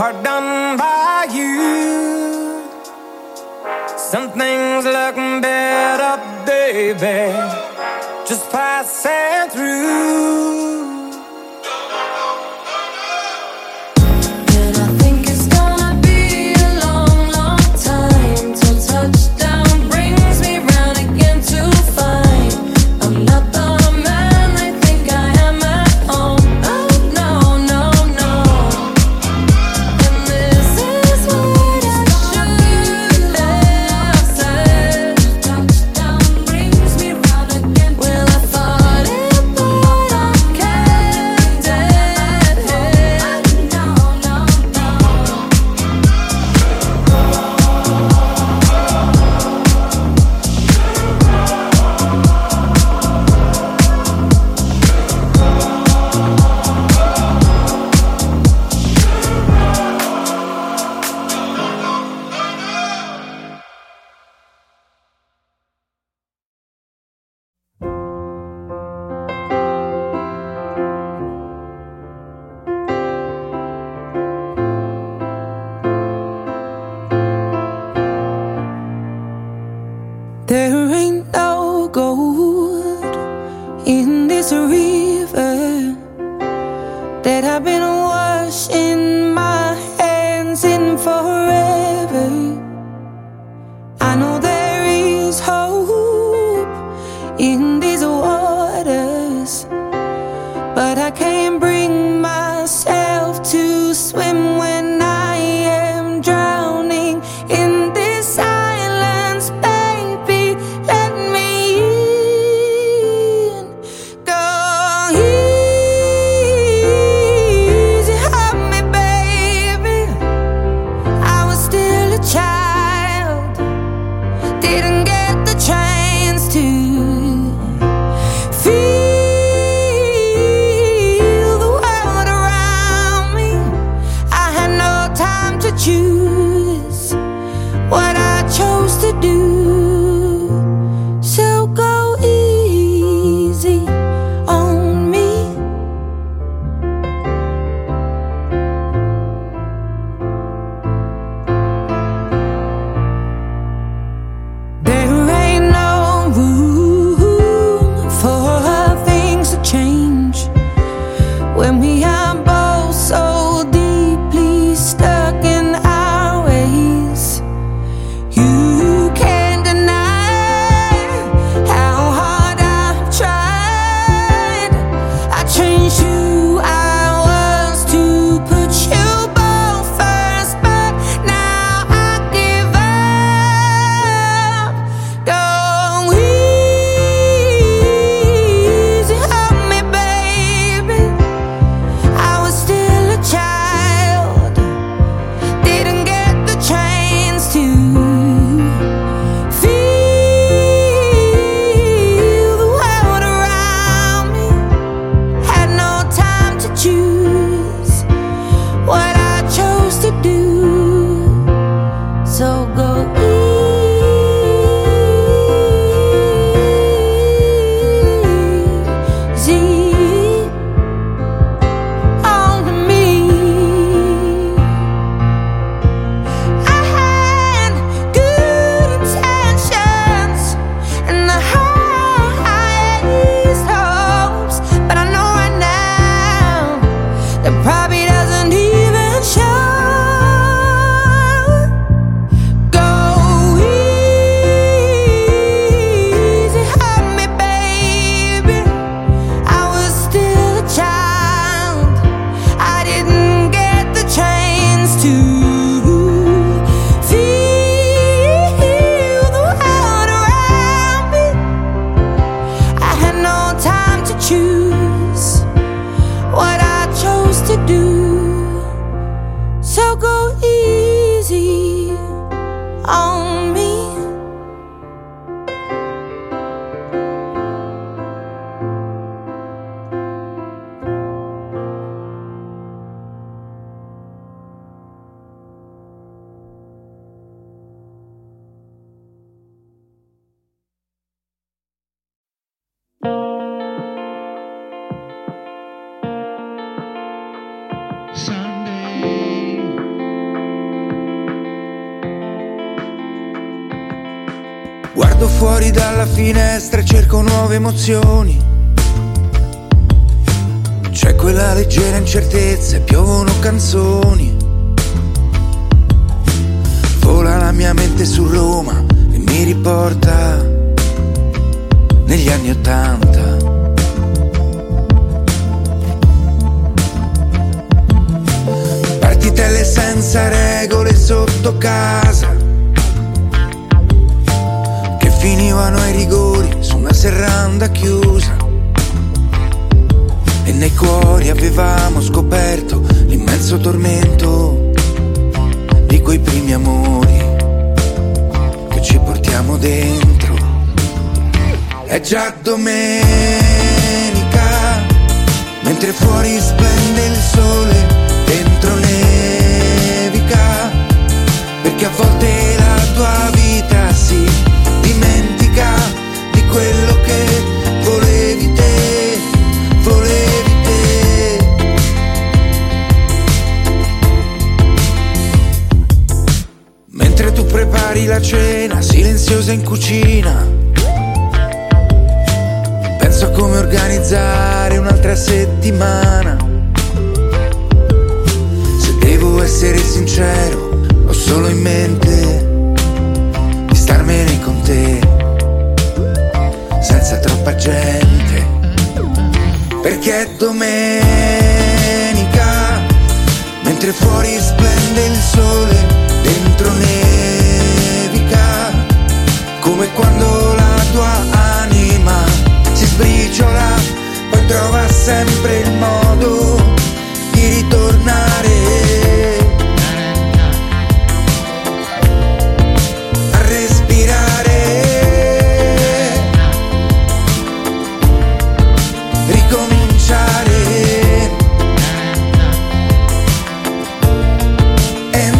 hard done by you. Some things look better, baby, just passing through. Sunday. Guardo fuori dalla finestra e cerco nuove emozioni. C'è quella leggera incertezza e piovono canzoni. Vola la mia mente su Roma e mi riporta negli anni '80. Partitelle senza regole sotto casa, che finivano ai rigori su una serranda chiusa. E nei cuori avevamo scoperto l'immenso tormento di quei primi amori che ci portiamo dentro. È già domenica, mentre fuori splende il sole, dentro nevica, perché a volte la tua vita si dimentica di quello che volevi te, volevi te. Mentre tu prepari la cena, silenziosa in cucina, penso a come organizzare un'altra settimana. Se devo essere sincero, ho solo in mente di starmene con te, senza troppa gente. Perché è domenica, mentre fuori splende il sole, dentro nevica, come quando la tua anima si sbriciola, poi trova sempre il modo di ritornare a respirare, ricominciare. E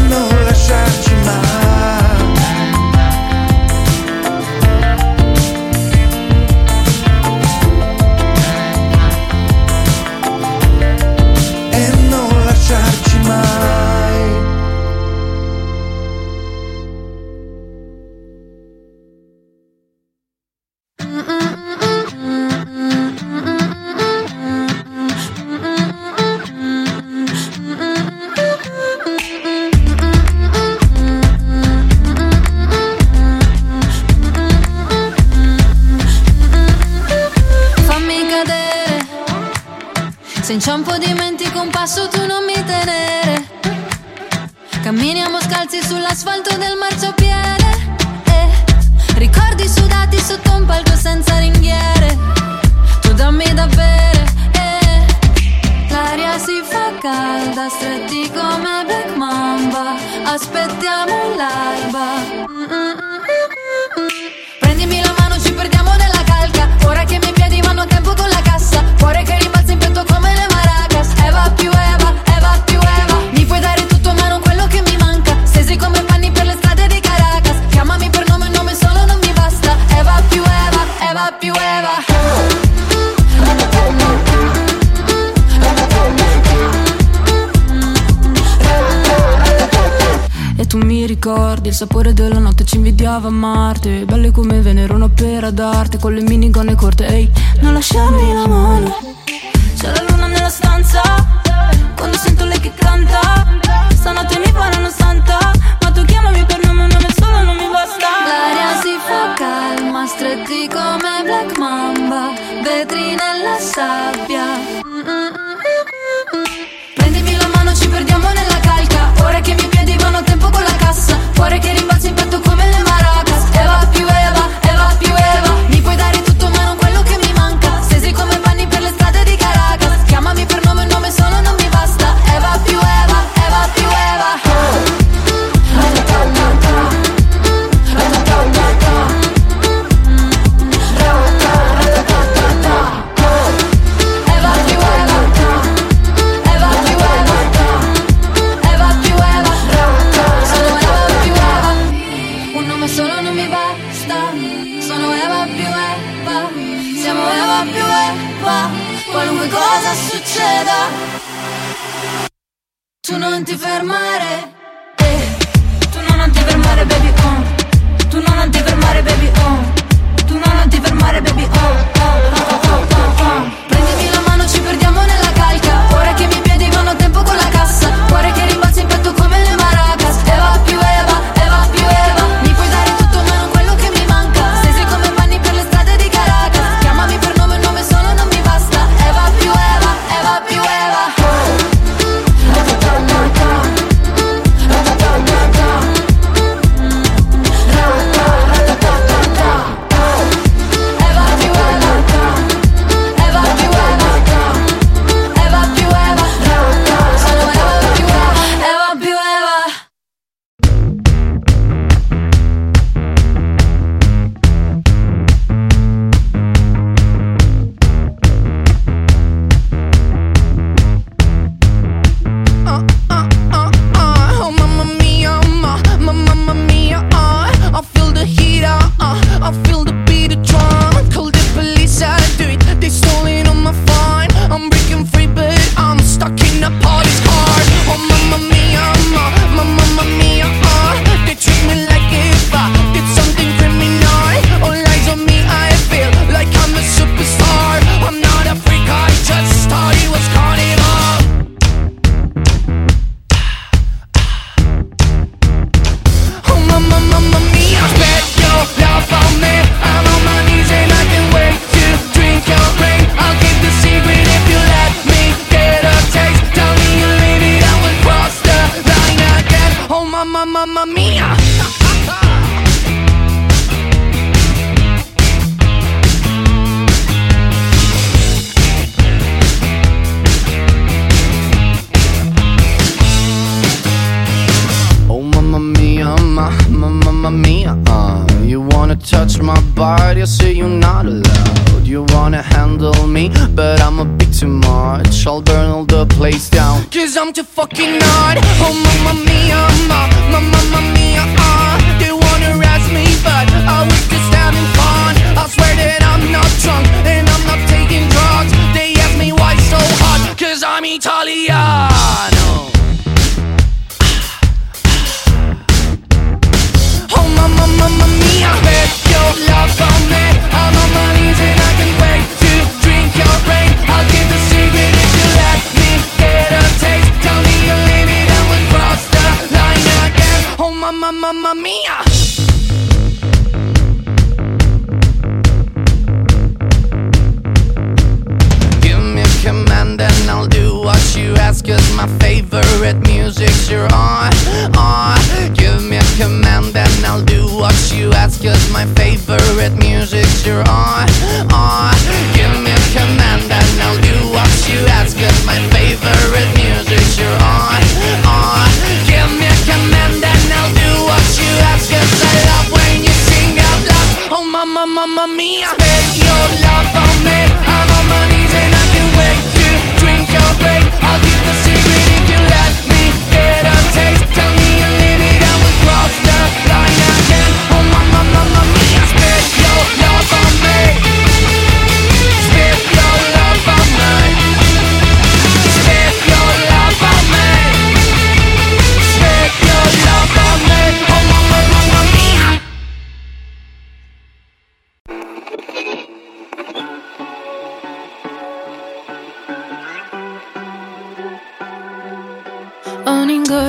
non lasciarci mai. Se inciampo dimentico un passo tu non mi tenere. Camminiamo scalzi sull'asfalto del marciapiede, ricordi sudati sotto un palco senza ringhiere. Tu dammi da bere, l'aria si fa calda, stretti come Black Mamba, aspettiamo l'alba. Prendimi la mano, ci perdiamo nella calca, ora che i miei piedi vanno a tempo con la cassa. Cuore che rimbalza in petto come le maracas. Eva più Eva, Eva più Eva. Mi puoi dare tutto ma non quello che mi manca. Stesi come panni per le strade di Caracas. Chiamami per nome, un nome solo non mi basta. Eva più Eva, Eva più Eva. E tu mi ricordi ricordi. Il sapore della notte ci invidiava Marte. Belli come Venere, un'opera d'arte. Con le minigonne corte, ehi, non lasciarmi la mano. C'è la luna nella stanza, quando sento lei che canta. Stanotte mi parano santa, ma tu chiamami per nome, un nome solo non mi basta. L'aria si fa calma, stretti come Black Mamba, vetri nella sabbia. Prendimi la mano, ci perdiamo nella calca. Ora che i miei piedi vanno a tempo con la cassa. Cuore che rimbalza in petto come le maracas. Eva più Eva, Eva più Eva. Mi puoi dare tutto ma non quello che mi manca. Stesi come panni per le strade di Caracas. Chiamami per nome, un nome solo non mi basta. Eva più Eva, Eva più Eva. Qualunque cosa succeda, tu non ti fermare, tu non ti fermare baby oh, tu non ti fermare baby oh, tu non ti fermare baby oh, oh, oh, oh, oh, oh. Prendimi la mano, ci perdiamo nella calca. Ora che i miei piedi vanno a tempo con la cassa. Cuore che rimbalza in petto come le maracas. Eva più Eva, Eva più Eva. Mi puoi dare tutto ma non quello che mi manca. Stesi come panni per le strade di Caracas. Chiamami per nome, un nome solo non mi basta. Eva più Eva, Eva più Eva.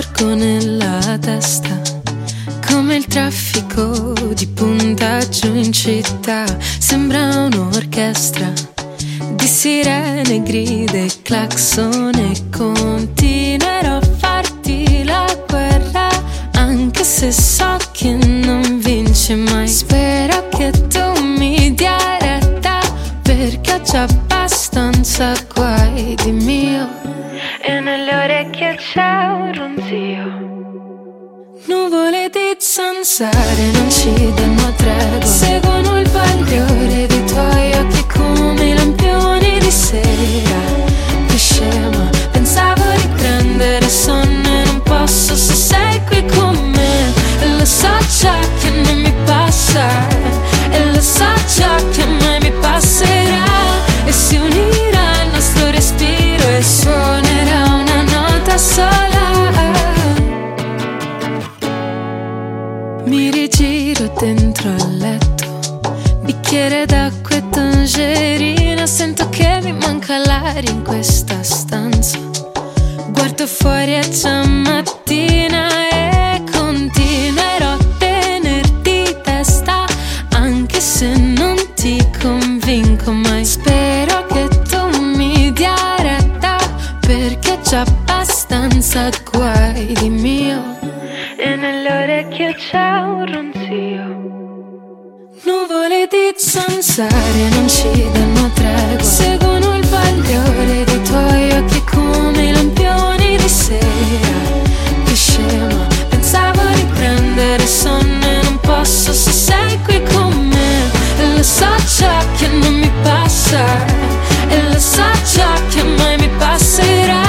sporco nella testa, come il traffico di puntaggio in città. Sembra un'orchestra di sirene, grida e claxone. Continuerò a farti la guerra, anche se so che non vince mai. Spero che tu mi dia retta, perché ho già abbastanza guai di mio. E nelle orecchie c'è un ronzio. Nuvole di zanzare non ci danno tregua, seguono il bagliore dei tuoi occhi come i lampioni di sera. Che scema, pensavo di prendere sonno e non posso se sei qui con me. E lo so già che non mi passa, e lo so già che mai mi passerà. E si unirà il nostro respiro e suonerà sola. Mi rigiro dentro al letto, bicchiere d'acqua e tangerina. Sento che mi manca l'aria in questa stanza. Guardo fuori e già mattina, e continuerò a tenerti testa, anche se non ti convinco mai. Spero che tu mi dia retta, perché ho già senza guai di mio. E nell'orecchio c'è un ronzio. Nuvole di zanzare non ci danno tregua, seguono il bagliore dei tuoi occhi come i lampioni di sera. Che scema, pensavo di prendere sonno e non posso se sei qui con me. E lo so già che non mi passa, e lo so già che mai mi passerà.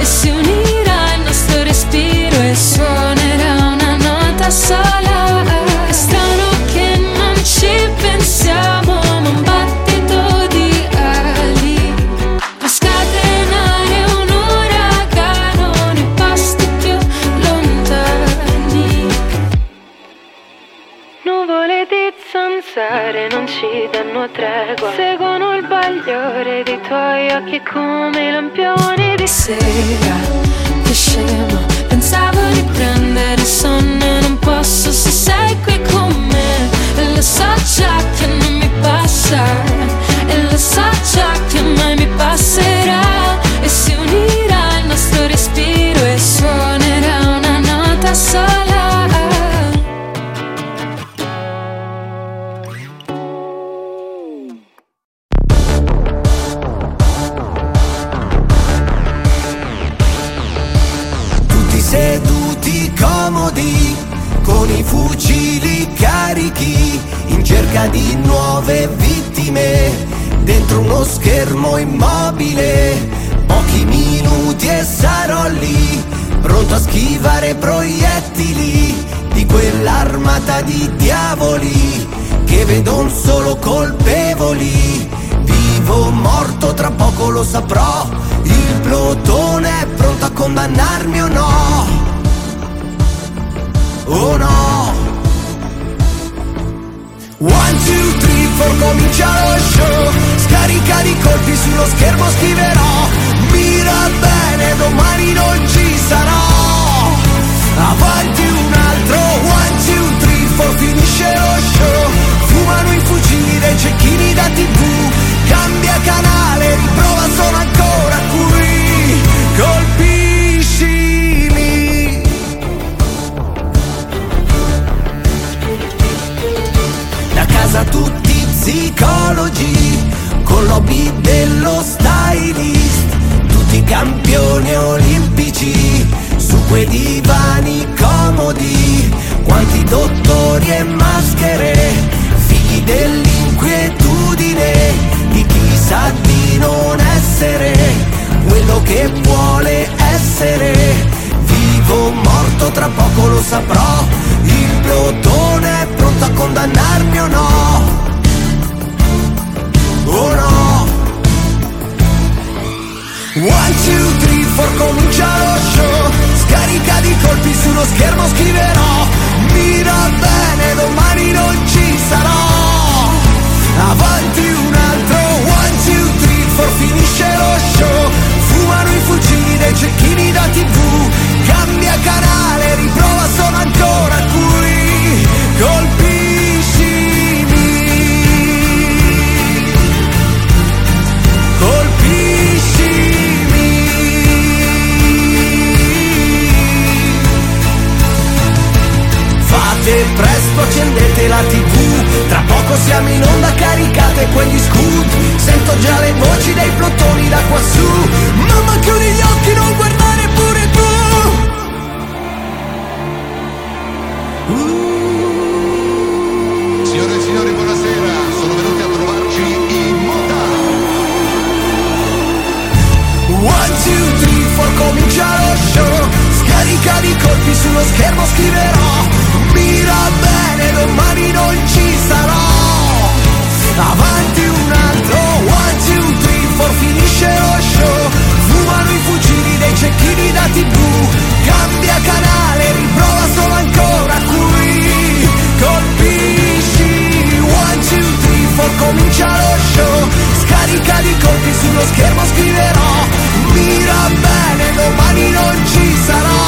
E si unirà il nostro respiro e suonerà una nota sola. È strano che non ci pensiamo, ma un battito di ali fa scatenare un uragano nei posti più lontani. Nuvole di zanzare non ci danno tregua, seguono il bagliore dei tuoi occhi come i lampioni di sera. Che scema, pensavo di prendere sonno e non posso se sei qui con me. E lo so già che non mi passa, e lo so già che mai mi passerà. E si unirà il nostro respiro e suonerà una nota sola. Comodi, con i fucili carichi, in cerca di nuove vittime, dentro uno schermo immobile. Pochi minuti e sarò lì, pronto a schivare proiettili di quell'armata di diavoli che vedon solo colpevoli. Vivo o morto tra poco lo saprò, il plotone è pronto a condannarmi o no? Oh no! 1, 2, 3, 4, comincia lo show. Scarica di colpi sullo schermo scriverò. Mira bene, domani non ci sarò. Avanti un altro. 1, 2, 3, 4, finisce lo show. Fumano i fucili dei cecchini da TV. Cambia canale, riprova, sono ancora qui. Colpiscimi. Casa tutti psicologi, con lobby dello stylist, tutti campioni olimpici, su quei divani comodi, quanti dottori e maschere, figli dell'inquietudine, di chi sa di non essere quello che vuole essere. Vivo o morto tra poco lo saprò, il plotone è pronto a condannarmi o no? Oh no! 1, 2, 3, 4, comincia lo show. Scarica di colpi sullo schermo scriverò. Mira bene, domani non ci sarò. Avanti un altro. 1, 2, 3, 4, finisce lo show. Fumano i fucili dei cecchini da TV. Cambia accendete la TV, tra poco siamo in onda, caricate quegli scoop. Sento già le voci dei flottoni da quassù. Mamma, chiudi gli occhi, non guardare pure tu. Signore e signori, buonasera, sono venuti a trovarci in moda. 1, 2, 3, 4, comincia lo show. Scarica di colpi sullo schermo, scriverò. Mira bene, domani non ci sarò. Avanti un altro, 1, 2, 3, 4, finisce lo show. Fumano i fucili dei cecchini da TV. Cambia canale, riprova solo ancora qui. Colpisci, 1, 2, 3, 4, comincia lo show. Scarica di colpi sullo schermo, scriverò. Mira bene, domani non ci sarò.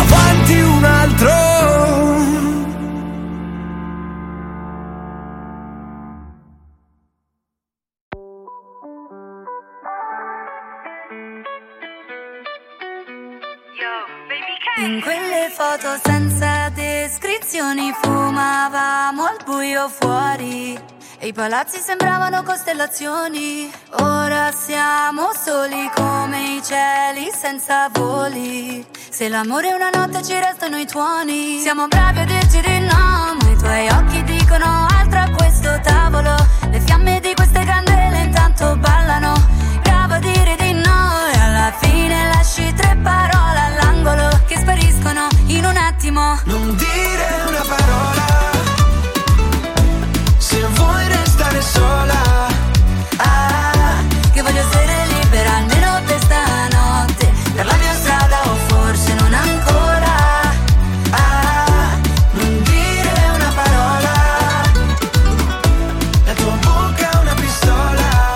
Avanti un altro. In quelle foto senza descrizioni fumavamo al buio fuori e i palazzi sembravano costellazioni. Ora siamo soli come i cieli senza voli. Se l'amore è una notte ci restano i tuoni. Siamo bravi a dirci di no, ma i tuoi occhi dicono altro a questo tavolo. Le fiamme di queste candele intanto ballano. Bravo a dire di no e alla fine lasci 3 parole all'angolo che spariscono in un attimo. Non dire una parola se vuoi restare sola. Ah, che voglio essere libera almeno per stanotte, per la mia strada o forse non ancora. Ah, non dire una parola, la tua bocca è una pistola.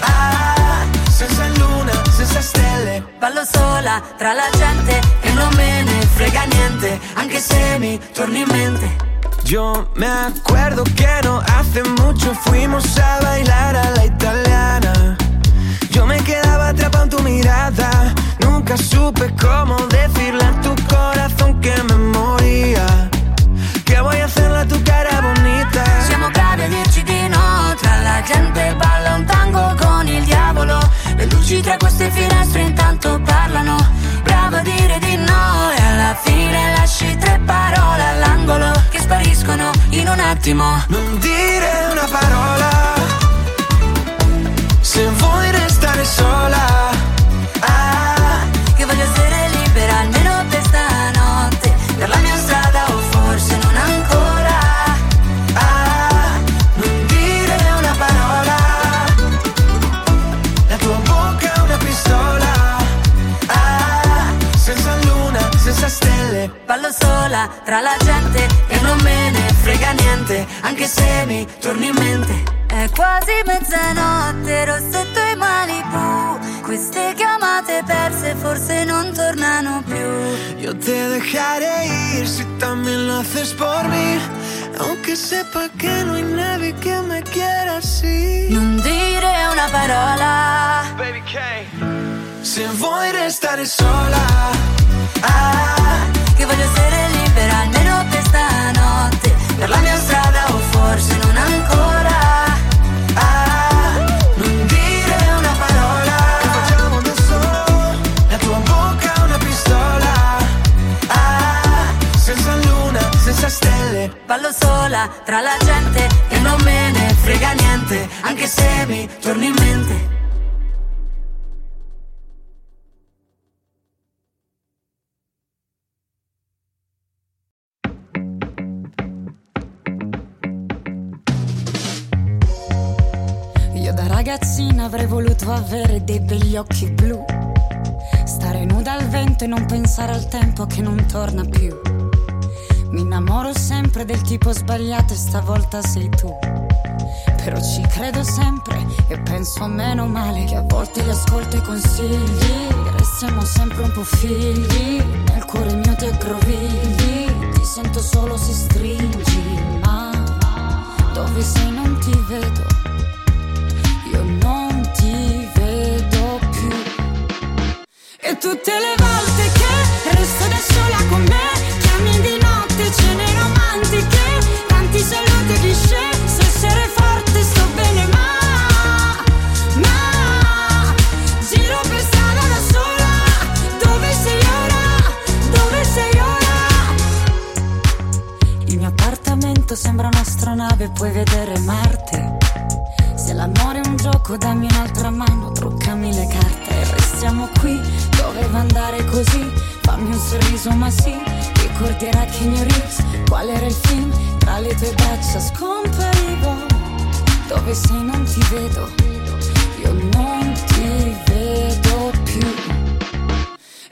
Ah, senza luna, senza stelle, ballo sola tra la gente e non me ne frega niente, anche se mi torni in mente. Yo me acuerdo que no hace mucho fuimos a bailar a la italiana. Yo me quedaba atrapado en tu mirada. Nunca supe cómo decirle a tu corazón que me moría. Que voy a hacerle a tu cara bonita. Siamo bravi a dirci di no, tra la gente balla un tango con il diavolo. Le luci tra queste finestre intanto parlano. Bravo a dire di no e alla fine lasci 3 parole all'angolo che spariscono in un attimo. Non dire una parola se vuoi restare sola. Ah, che voglio essere libera almeno per stanotte, per la mia strada o forse non ancora. Ah, non dire una parola, la tua bocca è una pistola. Ah, senza luna, senza stelle, ballo sola tra la gente e non me ne frega niente, anche se mi torni in mente. È quasi mezzanotte, rossetto e Malibu. Queste chiamate perse forse non tornano più. Yo te dejaré ir si también lo haces por mí, aunque sepa que no hay nadie que me quiera así. Non dire una parola, Baby K, se vuoi restare sola. Ah, che voglio essere libera almeno per stanotte, per la mia strada o forse non ancora. Stelle, ballo sola tra la gente e non me ne frega niente, anche se mi torni in mente. Io da ragazzina avrei voluto avere dei begli occhi blu, stare nuda al vento e non pensare al tempo che non torna più. Mi innamoro sempre del tipo sbagliato e stavolta sei tu. Però ci credo sempre e penso a meno male che a volte li ascolto i consigli. Restiamo sempre un po' figli, nel cuore mio ti aggrovigli. Ti sento solo se stringi, ma dove sei non ti vedo. Io non ti vedo più. E tutte le volte che resto da sola con me, chiami di notte, ce n'ero mai. tanti che, tanti saluti e cliché. Se essere forte sto bene ma giro per strada da sola. Dove sei ora? Dove sei ora? Il mio appartamento sembra un'astronave, puoi vedere Marte. Se l'amore è un gioco dammi un'altra mano, truccami le carte. Restiamo qui, doveva andare così. Fammi un sorriso ma sì, ricorderà che ignori. Qual era il film? Tra le tue braccia scomparivo. Dove sei non ti vedo, io non ti vedo più.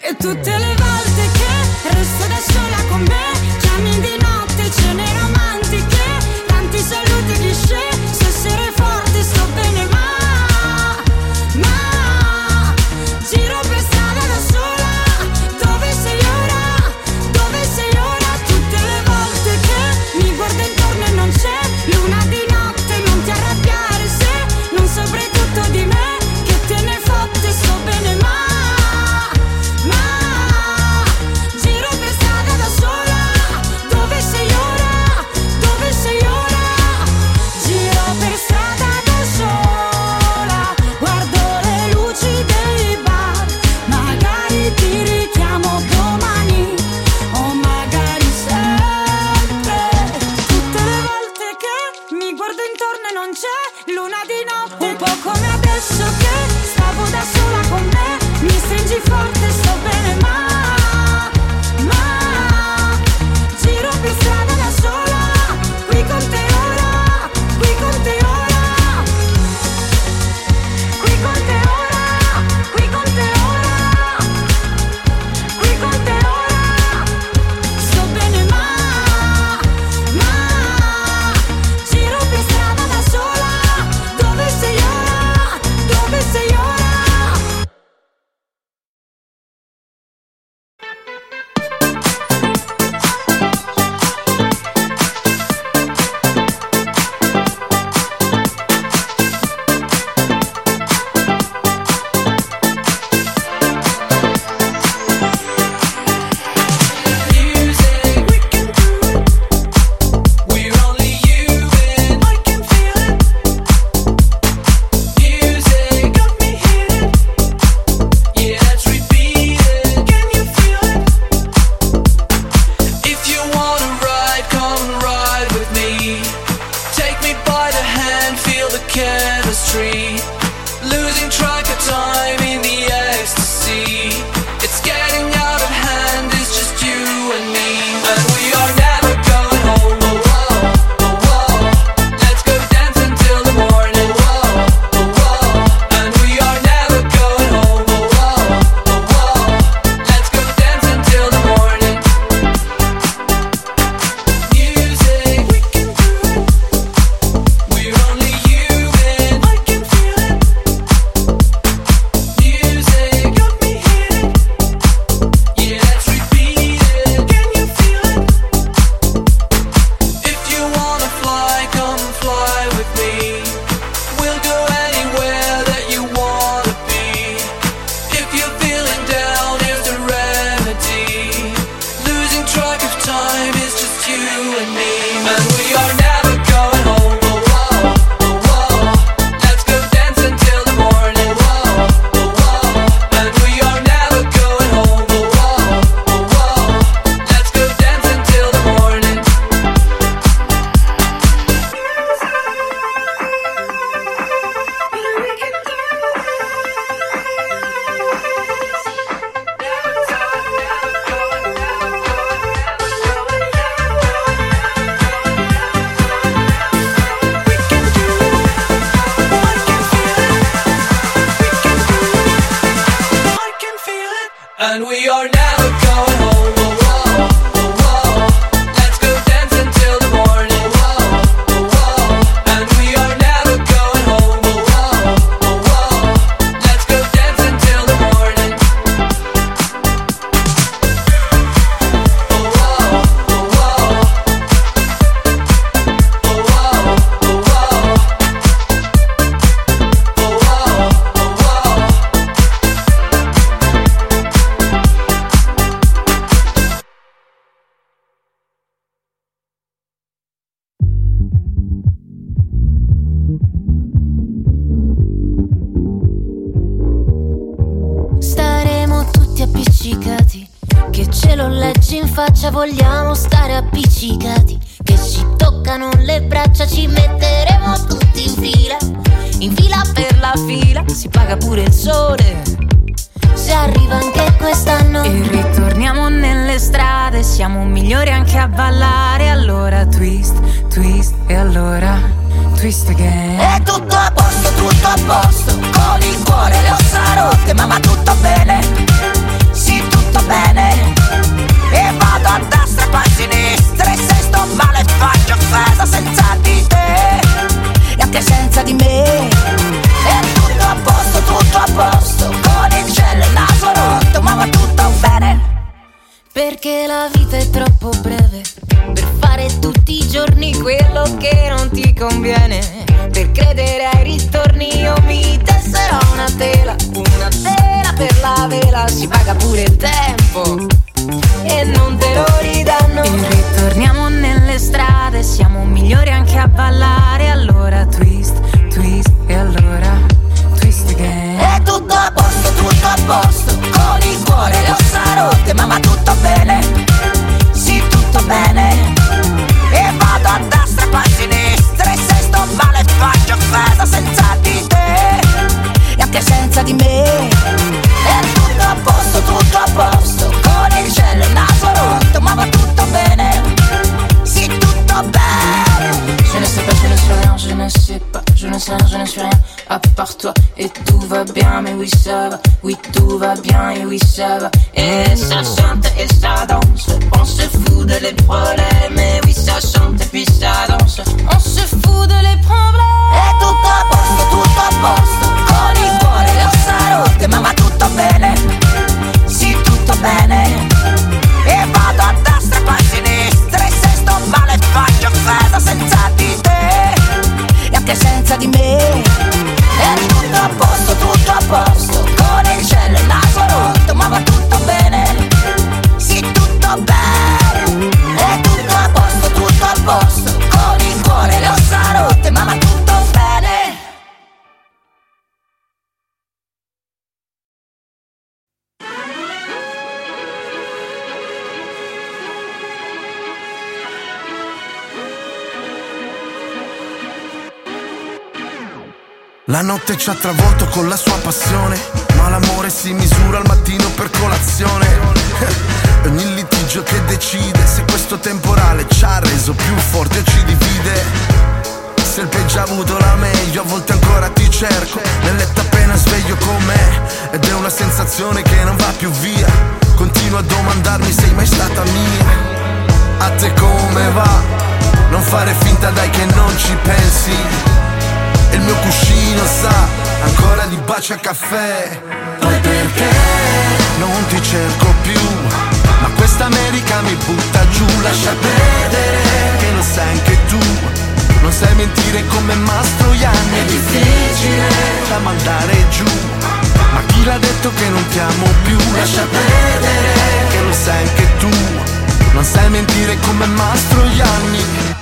E tutte le volte che resto da sola con me, chiami di notte, cene romantiche, tanti saluti cliché. Se essere forte sto bene ma giro per strada da sola. Dove sei ora? Dove sei ora? Tutte le volte che mi guardo intorno e non c'è luna di notte, non ti arrabbiare se non saprei tutto di me. Che te ne fotte, sto bene ma giro per strada da sola. Dove sei ora? Dove sei ora? Giro per strada da sola, guardo le luci dei bar, magari ti richiamo domani o magari sempre. Tutte le volte che mi guardo intorno e non c'è luna di notte, un po' come adesso che stavo da sola con me, mi stringi forte, sto bene ma giro per strada da sola, qui con te ora, qui con te ora, qui con te ora, qui con te ora, qui con te ora, sto bene ma giro per strada da sola. Dove sei ora? Dove sei ora? faccia vogliamo stare appiccicati, che ci toccano le braccia, ci metteremo tutti in fila per la fila, si paga pure il sole, se arriva anche quest'anno. E ritorniamo nelle strade, siamo migliori anche a ballare, allora twist, twist e allora twist again. È tutto a posto, con il cuore le ossa rotte, mamma tutto bene. Sì, tutto bene. E vado a destra e poi a sinistra, e se sto male faccio festa senza di te e anche senza di me. È tutto a posto, con il cielo e il naso rotto, ma va tutto bene. Perché la vita è troppo breve per fare tutti i giorni quello che non ti conviene, per credere ai ritorni io mi tesserò una tela per la vela, si paga pure il tempo e non te lo ridanno. E ritorniamo nelle strade, siamo migliori anche a ballare, allora twist, twist e allora twist again. È tutto a posto, con il cuore le ossa rotte, mamma tutto bene, sì tutto bene. E vado a destra e poi a sinistra, e se sto male faccio festa senza di te e anche senza di me. È tutto a posto, con il cielo e il naso rotto, ma va tutto bene, sì tutto bene. Je ne sais pas, je ne sais rien, je ne suis rien à part toi. Et tout va bien, mais oui ça va, oui tout va bien et oui ça va. Et ça chante et ça danse, on se fout de les problèmes. Mais oui ça chante et puis ça danse, on se fout de les problèmes. Et tutto a posto, con il cuore le ossa rotte, mamma tutto bene, sì tutto bene. E vado a destra e poi a sinistra, e se sto male faccio festa senza di te senza di me. È tutto a posto, con il cielo e il naso rotto, ma va tutto bene, sì tutto bene. È tutto a posto, con il cuore e le ossa rotte, ma va tutto bene. La notte ci ha travolto con la sua passione, ma l'amore si misura al mattino per colazione. Ogni litigio che decide se questo temporale ci ha reso più forti o ci divide. Se il peggio ha avuto la meglio, a volte ancora ti cerco nel letto appena sveglio con me, ed è una sensazione che non va più via. Continuo a domandarmi sei mai stata mia. A te come va? Non fare finta dai che non ci pensi. E il mio cuscino sa ancora di baci a caffè. Poi perché non ti cerco più, ma questa America mi butta giù. Lascia perdere che lo sai anche tu, non sai mentire come Mastroianni. È difficile da mandare giù, ma chi l'ha detto che non ti amo più? Lascia perdere che lo sai anche tu, non sai mentire come Mastroianni.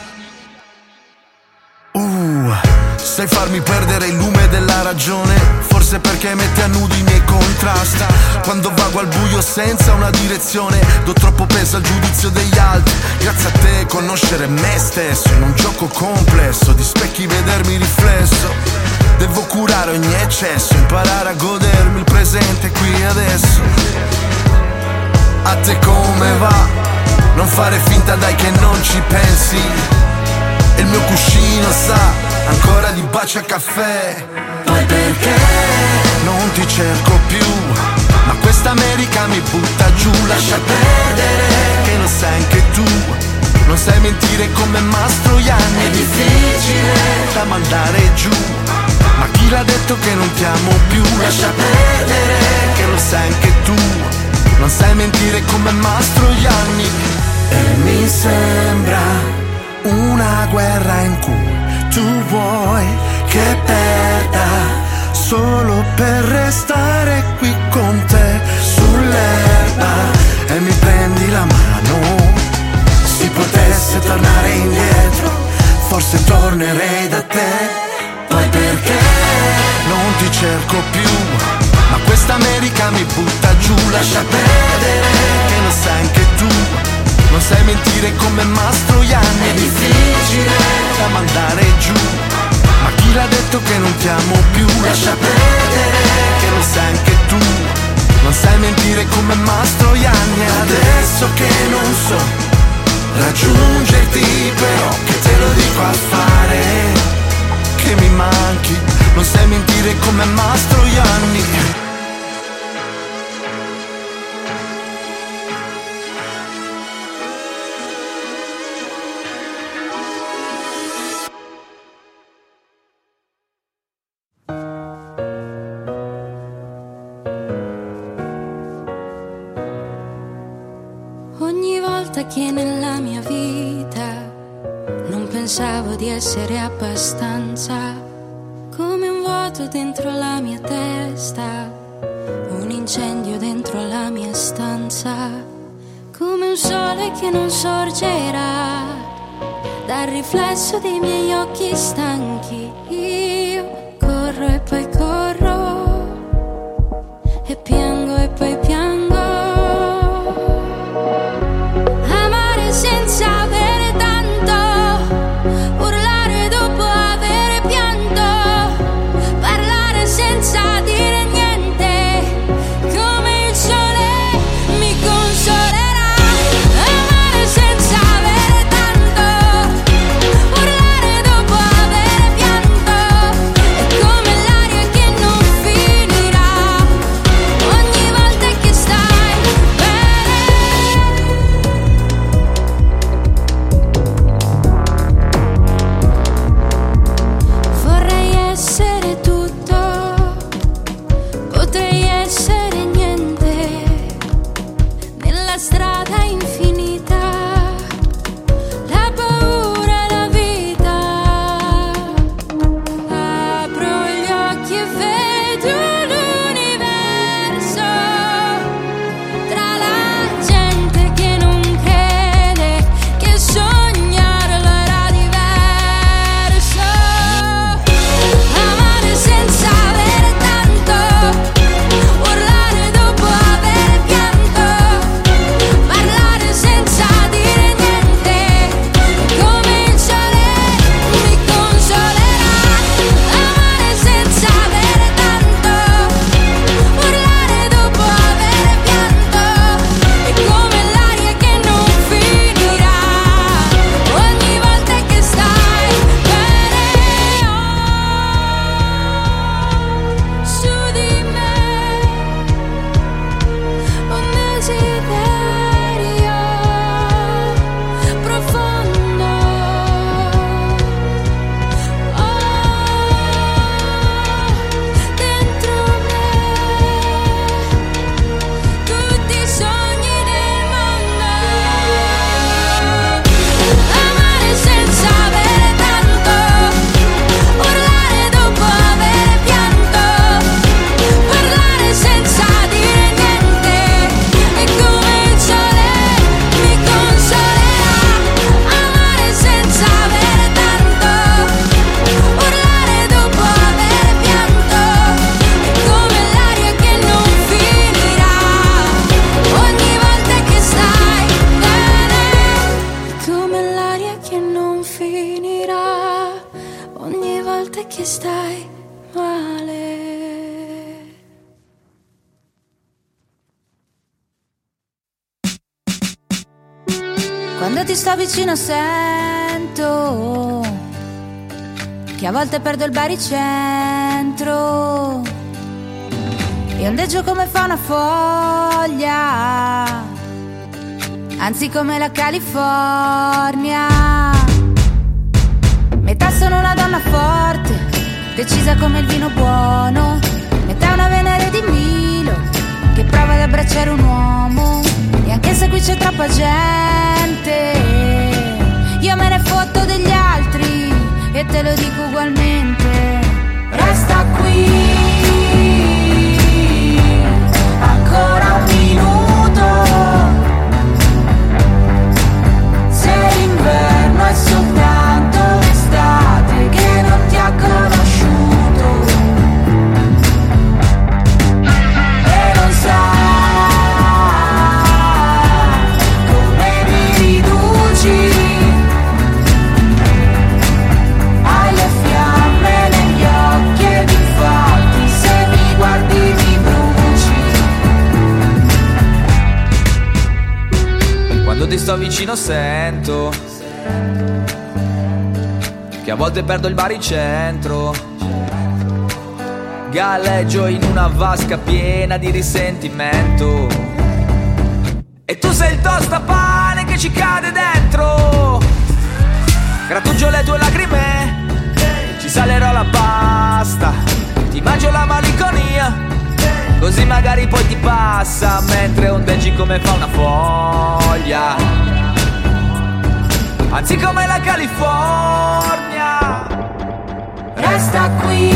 Sai farmi perdere il lume della ragione, forse perché metti a nudo i miei contrasti. Quando vago al buio senza una direzione, do troppo peso al giudizio degli altri. Grazie a te conoscere me stesso, in un gioco complesso di specchi vedermi riflesso. Devo curare ogni eccesso, imparare a godermi il presente qui e adesso. A te come va? Non fare finta dai che non ci pensi. E il mio cuscino sa ancora di baci a caffè. Poi perché non ti cerco più, ma questa America mi butta giù. Lascia perdere che lo sai anche tu, non sai mentire come Mastroianni. È difficile da mandare giù, ma chi l'ha detto che non ti amo più? Lascia perdere che lo sai anche tu, non sai mentire come Mastroianni. E mi sembra una guerra in cui tu vuoi che perda solo per restare qui con te sull'erba e mi prendi la mano. Se potesse tornare indietro, forse tornerei da te. Poi perché non ti cerco più, ma questa America mi butta giù. Lascia perdere che lo sai anche tu, Non sai mentire come Mastroianni. È difficile da mandare giù, ma chi l'ha detto che non ti amo più? Lascia perdere, che lo sai anche tu. Non sai mentire come Mastroianni. Adesso che non so raggiungerti, però che te lo dico a fare, che mi manchi. Non sai mentire come Mastroianni. Che nella mia vita non pensavo di essere abbastanza, come un vuoto dentro la mia testa, un incendio dentro la mia stanza, come un sole che non sorgerà dal riflesso dei miei occhi stanchi. Io corro e poi corro, e piango e poi piango. Sento che a volte perdo il baricentro e ondeggio come fa una foglia, anzi come la California. Metà sono una donna forte, decisa come il vino buono, metà una Venere di Milo che prova ad abbracciare un uomo. E anche se qui c'è troppa gente, io me ne fotto degli altri e te lo dico ugualmente. Resta qui ancora un minuto. Se l'inverno è soltanto l'estate che non ti ha conosciuto e non sa come mi vicino sento che a volte perdo il baricentro. Galleggio in una vasca piena di risentimento e tu sei il tostapane che ci cade dentro. Grattugio le tue lacrime, ci salerò la pasta, ti mangio la malinconia, così magari poi ti passa, mentre ondeggi come fa una foglia, anzi come la California. Resta qui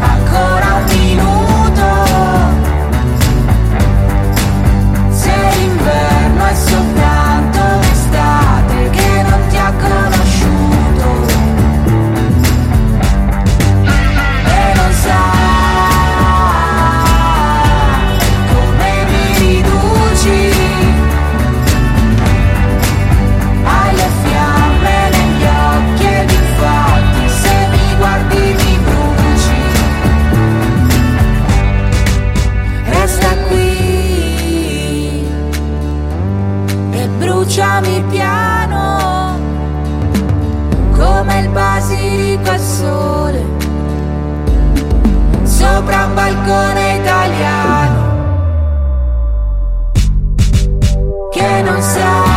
ancora un minuto, se l'inverno è soltanto l'estate che non ti ha conosciuto. Bruciami piano come il basilico al sole sopra un balcone italiano che non sa.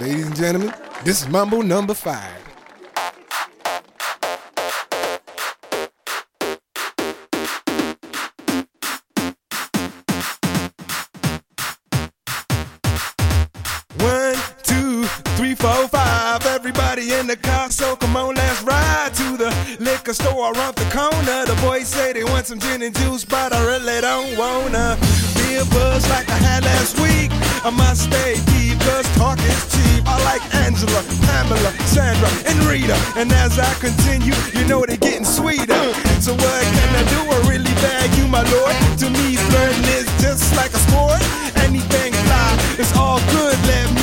Ladies and gentlemen, this is Mumble number 5. In the car, so come on, let's ride to the liquor store around the corner. The boys say they want some gin and juice, but I really don't wanna be a buzz like I had last week. I must stay deep, cause talk is cheap. I like Angela, Pamela, Sandra, and Rita. And as I continue, you know they're getting sweeter. So what can I do? I really value my lord. To me, flirting is just like a sport. Anything fly, it's all good, let me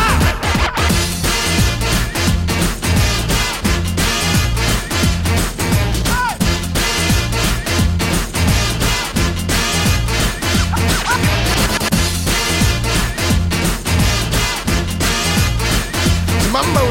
Mumbo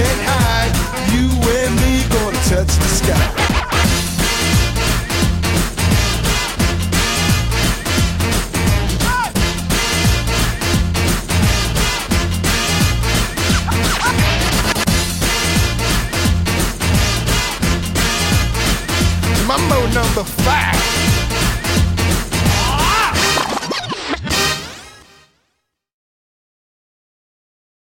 I can't hide, you and me gonna touch the sky. Mumbo number 5.